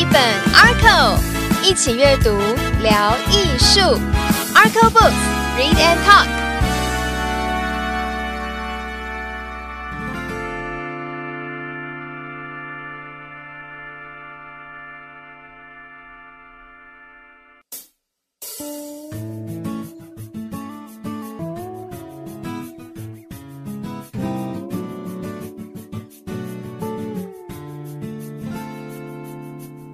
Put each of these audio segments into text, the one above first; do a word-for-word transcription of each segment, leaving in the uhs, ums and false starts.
一本 Artco， 一起阅读聊艺术。Artco Books Read and Talk。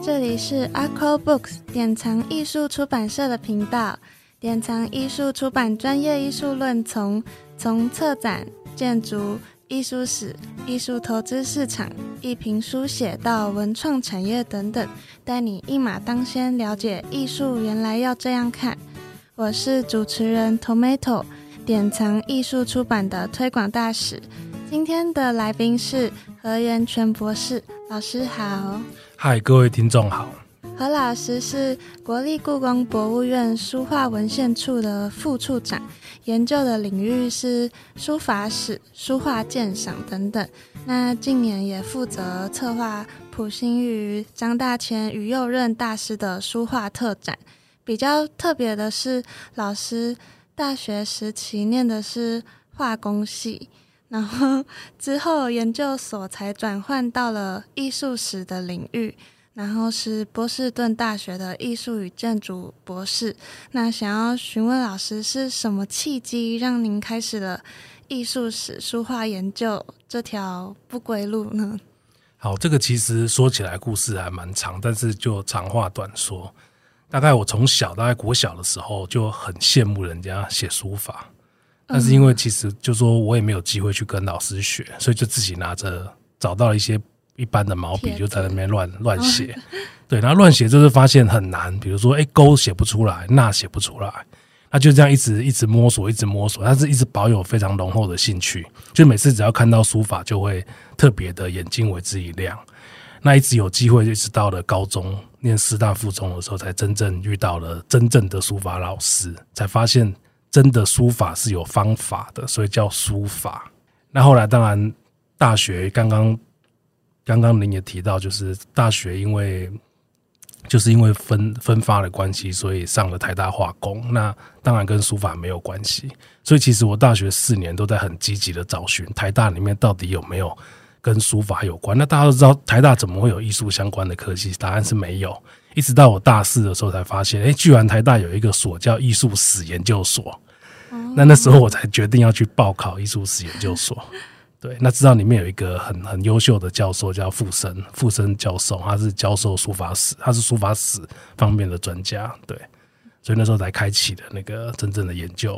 这里是 Artco Books 典藏艺术出版社的频道，典藏艺术出版专业艺术论丛，从策展、建筑、艺术史、艺术投资市场、艺评书写到文创产业等等，带你一马当先了解艺术原来要这样看。我是主持人 Tomato， 典藏艺术出版的推广大使。今天的来宾是何源全博士，老师好。嗨，各位听众好。何老师是国立故宫博物院书画文献处的副处长，研究的领域是书法史、书画鉴赏等等。那近年也负责策划溥心畬、张大千与右任大师的书画特展。比较特别的是，老师大学时期念的是化工系，然后之后研究所才转换到了艺术史的领域，然后是波士顿大学的艺术与建筑博士。那想要询问老师，是什么契机让您开始了艺术史书画研究这条不归路呢？好，这个其实说起来故事还蛮长，但是就长话短说。大概我从小，大概国小的时候就很羡慕人家写书法，但是因为其实就说我也没有机会去跟老师学，所以就自己拿着找到了一些一般的毛笔，就在那边乱乱写。对，然后乱写就是发现很难，比如说哎勾写不出来，捺写不出来，那就这样一直一直摸索，一直摸索，但是一直保有非常浓厚的兴趣，就每次只要看到书法就会特别的眼睛为之一亮。那一直有机会，一直到了高中念师大附中的时候，才真正遇到了真正的书法老师，才发现真的书法是有方法的，所以叫书法。那后来当然大学刚刚刚刚您也提到，就是大学因为就是因为分分发的关系，所以上了台大化工，那当然跟书法没有关系。所以其实我大学四年都在很积极的找寻台大里面到底有没有跟书法有关。那大家都知道台大怎么会有艺术相关的科系，答案是没有。一直到我大四的时候才发现，哎，居然台大有一个所叫艺术史研究所。哦、那那时候我才决定要去报考艺术史研究所。对，那知道里面有一个很很优秀的教授叫傅生，傅生教授他是教授书法史，他是书法史方面的专家。对，所以那时候才开启的那个真正的研究。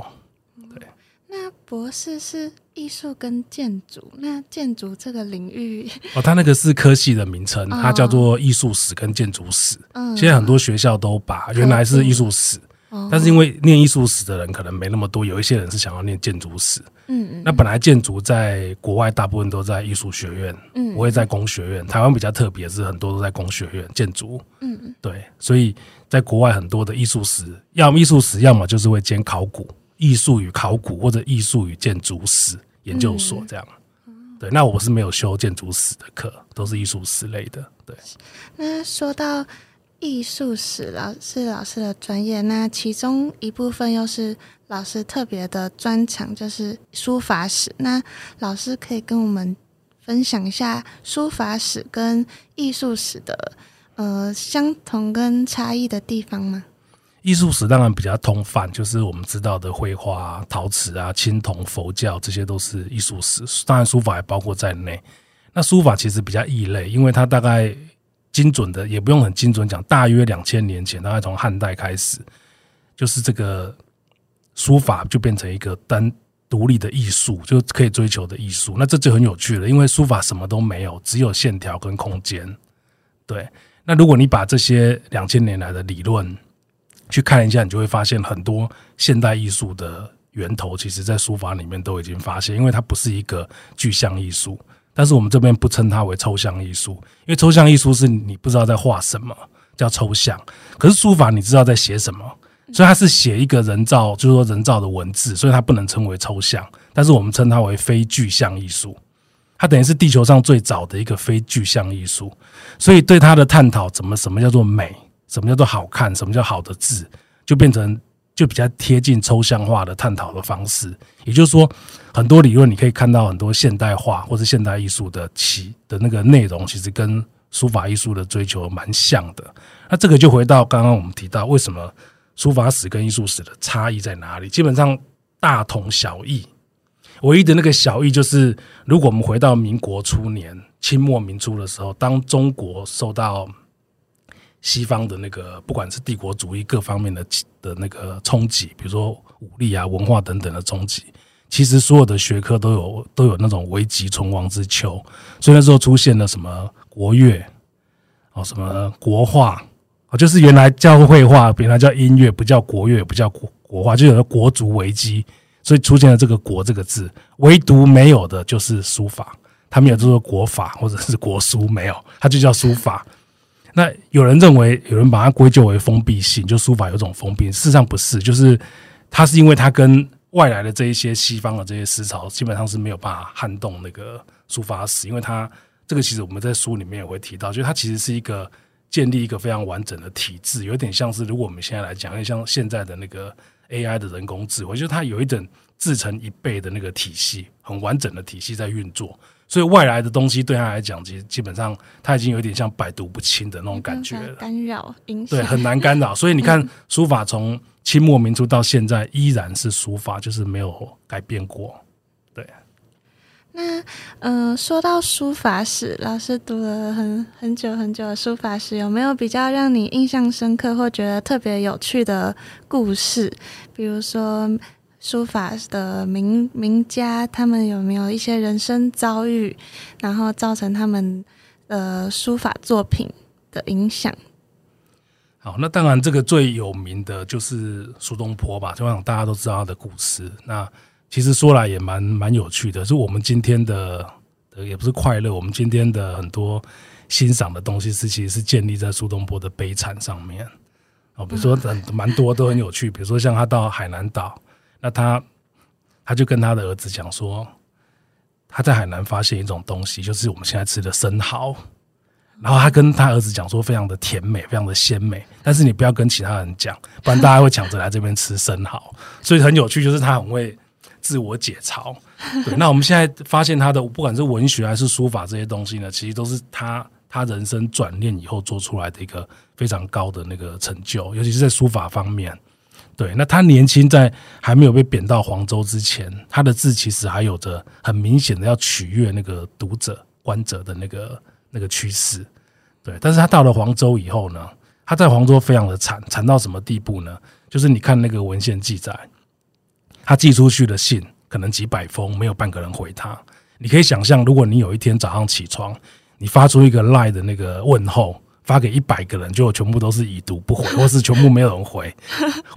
对，嗯、那博士是艺术跟建筑，那建筑这个领域哦，它那个是科系的名称，它叫做艺术史跟建筑史。嗯，现在很多学校都把原来是艺术史，嗯、但是因为念艺术史的人可能没那么多，有一些人是想要念建筑史。嗯嗯，那本来建筑在国外大部分都在艺术学院，嗯，不会在工学院。台湾比较特别是很多都在工学院建筑。嗯，对，所以在国外很多的艺术史，要么艺术史，要么就是会兼考古，艺术与考古或者艺术与建筑史研究所这样。嗯、对，那我是没有修建筑史的课，都是艺术史类的。对，那说到艺术史老是老师的专业，那其中一部分又是老师特别的专长，就是书法史。那老师可以跟我们分享一下书法史跟艺术史的呃相同跟差异的地方吗？艺术史当然比较通泛，就是我们知道的绘画、啊、陶瓷啊、青铜、佛教，这些都是艺术史。当然书法也包括在内。那书法其实比较异类，因为它大概精准的也不用很精准讲，大约两千年前，大概从汉代开始，就是这个书法就变成一个单独立的艺术，就可以追求的艺术。那这就很有趣了，因为书法什么都没有，只有线条跟空间。对，那如果你把这些两千年来的理论去看一下，你就会发现很多现代艺术的源头其实在书法里面都已经发现，因为它不是一个具象艺术，但是我们这边不称它为抽象艺术，因为抽象艺术是你不知道在画什么叫抽象，可是书法你知道在写什么，所以它是写一个人造，就是说人造的文字，所以它不能称为抽象，但是我们称它为非具象艺术。它等于是地球上最早的一个非具象艺术，所以对它的探讨怎么什么叫做美，什么叫做好看，什么叫好的字，就变成就比较贴近抽象化的探讨的方式。也就是说，很多理论你可以看到很多现代化或是现代艺术的其的那个内容，其实跟书法艺术的追求蛮像的。那这个就回到刚刚我们提到为什么书法史跟艺术史的差异在哪里，基本上大同小异，唯一的那个小异就是如果我们回到民国初年清末民初的时候，当中国受到西方的那个不管是帝国主义各方面的的那个冲击，比如说武力啊文化等等的冲击，其实所有的学科都有都有那种危急存亡之秋，所以那时候出现了什么国乐、哦、什么国画、哦、就是原来叫绘画原来叫音乐，不叫国乐不叫 国, 国画，就有了国族危机，所以出现了这个国这个字，唯独没有的就是书法，他没有做国法或者是国书，没有，他就叫书法。那有人认为有人把它归咎为封闭性，就书法有一种封闭，事实上不是，就是它是因为它跟外来的这一些西方的这些思潮基本上是没有办法撼动那个书法史，因为它这个其实我们在书里面也会提到，就是它其实是一个建立一个非常完整的体制，有点像是如果我们现在来讲像现在的那个 A I 的人工智慧，就是它有一种自成一辈的那个体系，很完整的体系在运作，所以外来的东西对他来讲，其实基本上他已经有点像百毒不侵的那种感觉了，干扰影响，对，很难干扰。所以你看，书法从清末民初到现在依然是书法，就是没有改变过。对。那呃，说到书法史，老师读了很很久很久的书法史，有没有比较让你印象深刻或觉得特别有趣的故事？比如说，书法的 名, 名家他们有没有一些人生遭遇，然后造成他们的书法作品的影响？好，那当然这个最有名的就是苏东坡吧，就像大家都知道他的故事，那其实说来也蛮蛮有趣的，是我们今天的也不是快乐，我们今天的很多欣赏的东西是其实是建立在苏东坡的悲惨上面。比如说蛮多都很有趣，比如说像他到海南岛，那他他就跟他的儿子讲说，他在海南发现一种东西，就是我们现在吃的生蚝，然后他跟他儿子讲说非常的甜美非常的鲜美，但是你不要跟其他人讲，不然大家会抢着来这边吃生蚝。所以很有趣，就是他很会自我解嘲。对，那我们现在发现他的不管是文学还是书法这些东西呢，其实都是他他人生转念以后做出来的一个非常高的那个成就，尤其是在书法方面。对，那他年轻在还没有被贬到黄州之前，他的字其实还有着很明显的要取悦那个读者观者的那个那个趋势。对，但是他到了黄州以后呢，他在黄州非常的惨，惨到什么地步呢？就是你看那个文献记载，他寄出去的信可能几百封，没有半个人回他。你可以想象，如果你有一天早上起床，你发出一个 LINE 的那个问候，发给一百个人，就全部都是已读不回，或是全部没有人回。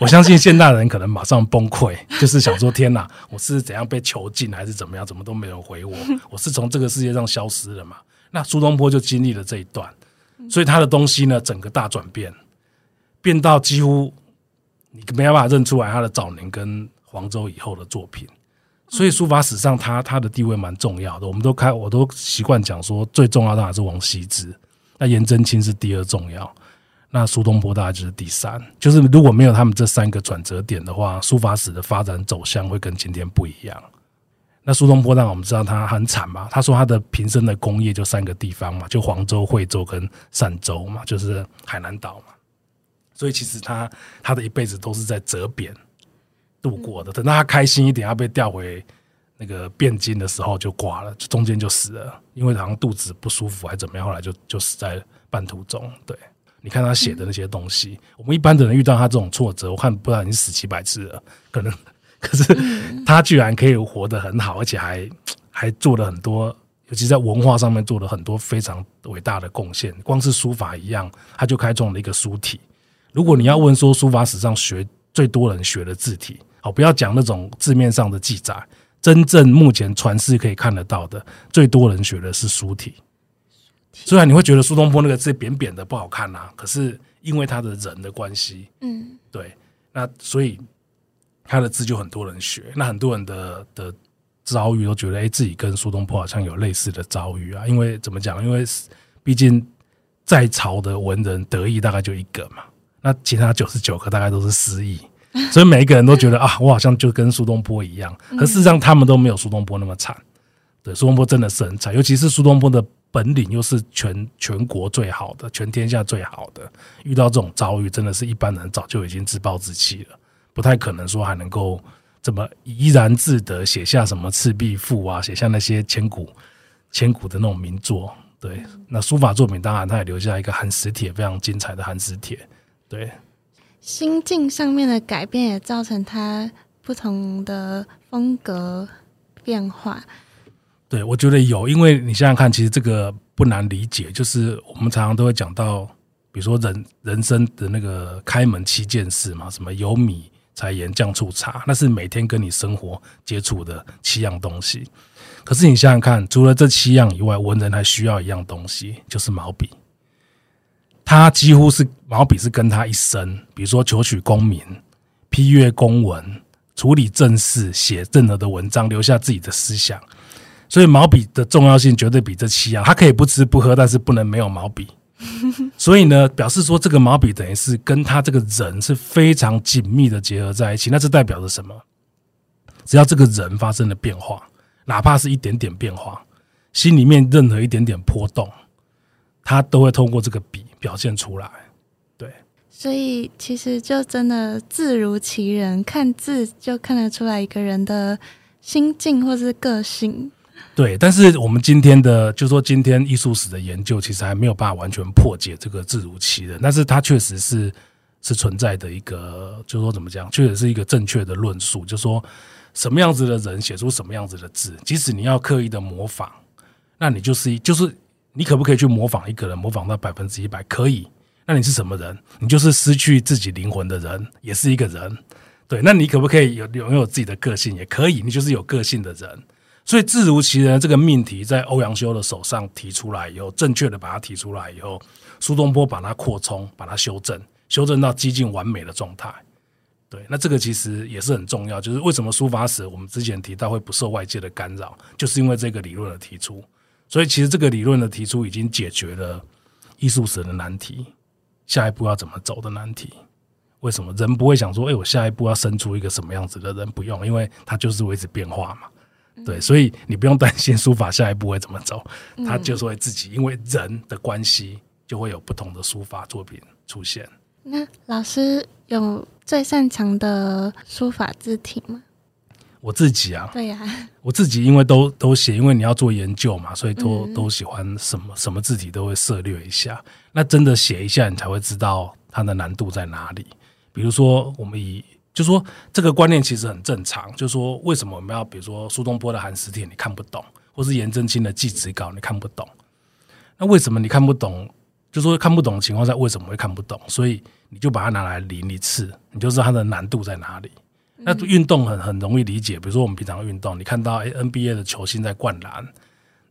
我相信现代人可能马上崩溃，就是想说天哪，我是怎样被囚禁还是怎么样，怎么都没人回我，我是从这个世界上消失了嘛。那苏东坡就经历了这一段，所以他的东西呢整个大转变，变到几乎你没办法认出来他的早年跟黄州以后的作品。所以书法史上他他的地位蛮重要的，我们都开我都习惯讲说最重要的还是王羲之，那颜真卿是第二重要，那苏东坡大概就是第三。就是如果没有他们这三个转折点的话，书法史的发展走向会跟今天不一样。那苏东坡当然我们知道他很惨嘛，他说他的平生的功业就三个地方嘛，就黄州、惠州跟儋州嘛，就是海南岛嘛。所以其实他他的一辈子都是在折贬度过的。等到他开心一点，他被调回那个汴京的时候就挂了，中间就死了，因为好像肚子不舒服还怎么样，后来 就, 就死在半途中。对，你看他写的那些东西、嗯、我们一般的人遇到他这种挫折，我看不知道已经死七百次了可能，可是他居然可以活得很好，而且还还做了很多，尤其在文化上面做了很多非常伟大的贡献。光是书法一样，他就开创了一个书体。如果你要问说书法史上学最多人学的字体，好，不要讲那种字面上的记载，真正目前传世可以看得到的，最多人学的是书体。虽然你会觉得苏东坡那个字扁扁的不好看啊，可是因为他的人的关系，嗯，对，那所以他的字就很多人学。那很多人的的遭遇都觉得、欸、自己跟苏东坡好像有类似的遭遇啊，因为怎么讲，因为毕竟在朝的文人得意大概就一个嘛，那其他九十九个大概都是失意，所以每一个人都觉得啊，我好像就跟苏东坡一样，可事实上他们都没有苏东坡那么惨。对，苏东坡真的是很惨，尤其是苏东坡的本领又是 全, 全国最好的，全天下最好的，遇到这种遭遇真的是一般人早就已经自暴自弃了，不太可能说还能够怎么怡然自得写下什么赤壁赋啊，写下那些千古千古的那种名作。对，那书法作品当然他也留下一个寒食帖，非常精彩的寒食帖。对，心境上面的改变也造成他不同的风格变化。对，我觉得有，因为你想想看，其实这个不难理解，就是我们常常都会讲到比如说 人, 人生的那个开门七件事嘛，什么有米柴盐酱醋茶，那是每天跟你生活接触的七样东西。可是你想想看，除了这七样以外，文人还需要一样东西，就是毛笔。他几乎是毛笔是跟他一生，比如说求取功名、批阅公文、处理政事、写任何的文章，留下自己的思想。所以毛笔的重要性绝对比这七样，他可以不吃不喝，但是不能没有毛笔。所以呢，表示说这个毛笔等于是跟他这个人是非常紧密的结合在一起。那这代表着什么？只要这个人发生了变化，哪怕是一点点变化，心里面任何一点点波动，他都会通过这个笔表现出来。对，所以其实就真的字如其人，看字就看得出来一个人的心境或是个性。对，但是我们今天的就是说今天艺术史的研究其实还没有办法完全破解这个字如其人，但是它确实是是存在的一个，就是说怎么讲，确实是一个正确的论述，就是说什么样子的人写出什么样子的字，即使你要刻意的模仿，那你就是就是你可不可以去模仿一个人，模仿到百分之一百？可以。那你是什么人？你就是失去自己灵魂的人，也是一个人。对，那你可不可以有拥有自己的个性？也可以，你就是有个性的人。所以字如其人这个命题在欧阳修的手上提出来以后，正确的把它提出来以后，苏东坡把它扩充，把它修正，修正到接近完美的状态。对，那这个其实也是很重要，就是为什么书法史我们之前提到会不受外界的干扰，就是因为这个理论的提出。所以其实这个理论的提出已经解决了艺术史的难题，下一步要怎么走的难题。为什么人不会想说，哎，我下一步要生出一个什么样子的人？不用，因为它就是会一直变化嘛。对，所以你不用担心书法下一步会怎么走，它就是会自己因为人的关系就会有不同的书法作品出现。那老师有最擅长的书法字体吗？我自己啊，对呀、啊，我自己因为都都写，因为你要做研究嘛，所以都、嗯、都喜欢什么什么字体都会涉略一下。那真的写一下，你才会知道它的难度在哪里。比如说，我们以就说这个观念其实很正常，就是说为什么我们要比如说苏东坡的寒食帖你看不懂，或是颜真卿的祭侄稿你看不懂，那为什么你看不懂，就说看不懂的情况下为什么会看不懂，所以你就把它拿来淋一次，你就知道它的难度在哪里。那运动 很, 很容易理解，比如说我们平常运动你看到 N B A 的球星在灌篮，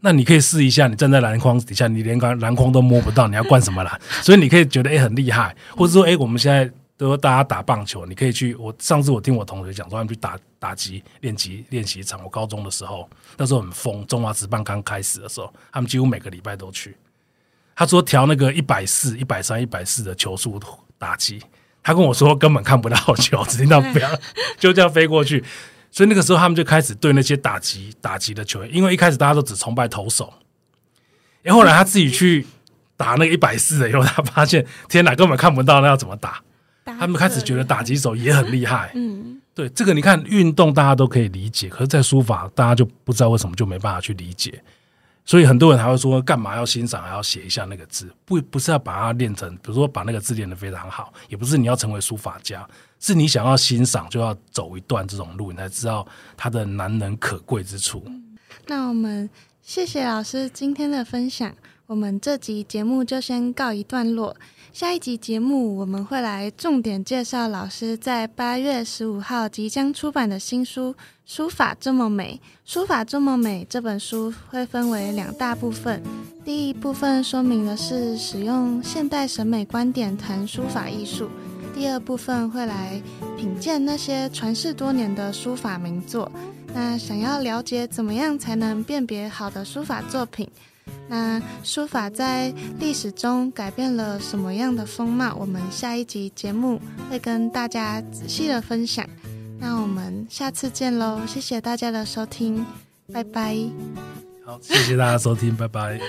那你可以试一下，你站在篮筐底下你连篮筐都摸不到，你要灌什么篮？所以你可以觉得、欸、很厉害。或者说、欸、我们现在比如说大家打棒球，你可以去，我上次我听我同学讲说他们去打打击练习练习场，我高中的时候那时候很疯，中华职棒刚开始的时候他们几乎每个礼拜都去，他说调那个一百四十、一百三十、一百四十的球速打击，他跟我说根本看不到球，只听到不要就这样飞过去。所以那个时候他们就开始对那些打击打击的球员，因为一开始大家都只崇拜投手，然后后来他自己去打那个一百四十的以后，他发现天哪，根本看不到，那要怎么打？他们开始觉得打击手也很厉害。嗯，对，这个你看运动大家都可以理解，可是在书法大家就不知道为什么就没办法去理解，所以很多人还会说干嘛要欣赏还要写一下那个字， 不, 不是要把它练成比如说把那个字练得非常好，也不是你要成为书法家，是你想要欣赏就要走一段这种路，你才知道它的难能可贵之处。嗯，那我们谢谢老师今天的分享，我们这集节目就先告一段落，下一集节目我们会来重点介绍老师在八月十五号即将出版的新书《书法这么美》。《书法这么美》这本书会分为两大部分，第一部分说明的是使用现代审美观点谈书法艺术，第二部分会来品鉴那些传世多年的书法名作。那想要了解怎么样才能辨别好的书法作品，那书法在历史中改变了什么样的风貌，我们下一集节目会跟大家仔细的分享。那我们下次见咯，谢谢大家的收听，拜拜。好，谢谢大家收听，拜拜。